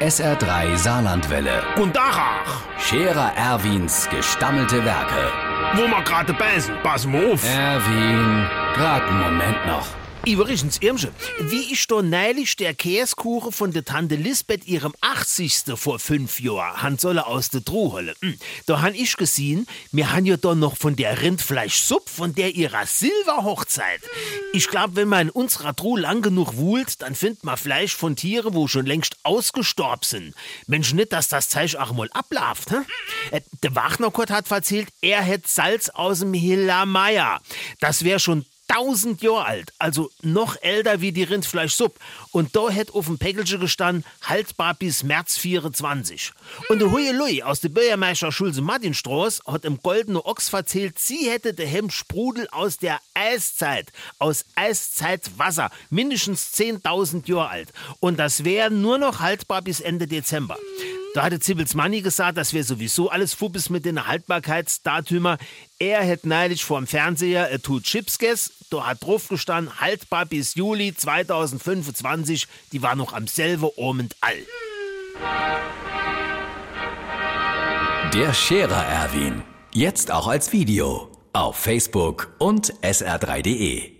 SR3 Saarlandwelle und Dachach. Scherer Erwins gestammelte Werke. Wo wir gerade beißen, passen wir auf. Erwin, grad einen Moment noch. Übrigens, Irmsche, wie ich da neulich der Käsekuchen von der Tante Lisbeth ihrem 80. vor 5 Jahren, Hans Oller aus der Drohholle, da han ich gesehen, wir han ja da noch von der Rindfleischsuppe, von der ihrer Silberhochzeit. Ich glaube, wenn man in unserer Truhe lang genug wühlt, dann findet man Fleisch von Tieren, wo schon längst ausgestorben sind. Mensch, nicht, dass das Zeug auch mal abläuft, hä? Der Wachnerkott hat erzählt, er hätte Salz aus dem Hiller-Meyer. Das wäre schon 1000 Jahre alt, also noch älter wie die Rindfleischsuppe. Und da hätt auf dem Päckelchen gestanden, haltbar bis März 24. Und der Huye Lui aus der Bürgermeister Schulze-Martin-Straße hat im Goldenen Ochs erzählt, sie hätte der Hemm Sprudel aus der Eiszeit, aus Eiszeitwasser, mindestens 10.000 Jahre alt. Und das wäre nur noch haltbar bis Ende Dezember. Da hatte Zibels Manni gesagt, das wäre sowieso alles Fuppes mit den Haltbarkeitsdatümer. Er hätte neulich vorm Fernseher tut Chips gegessen. Da hat drauf gestanden, haltbar bis Juli 2025. Die war noch am selben Abend all. Der Scherer Erwin. Jetzt auch als Video. Auf Facebook und SR3.de.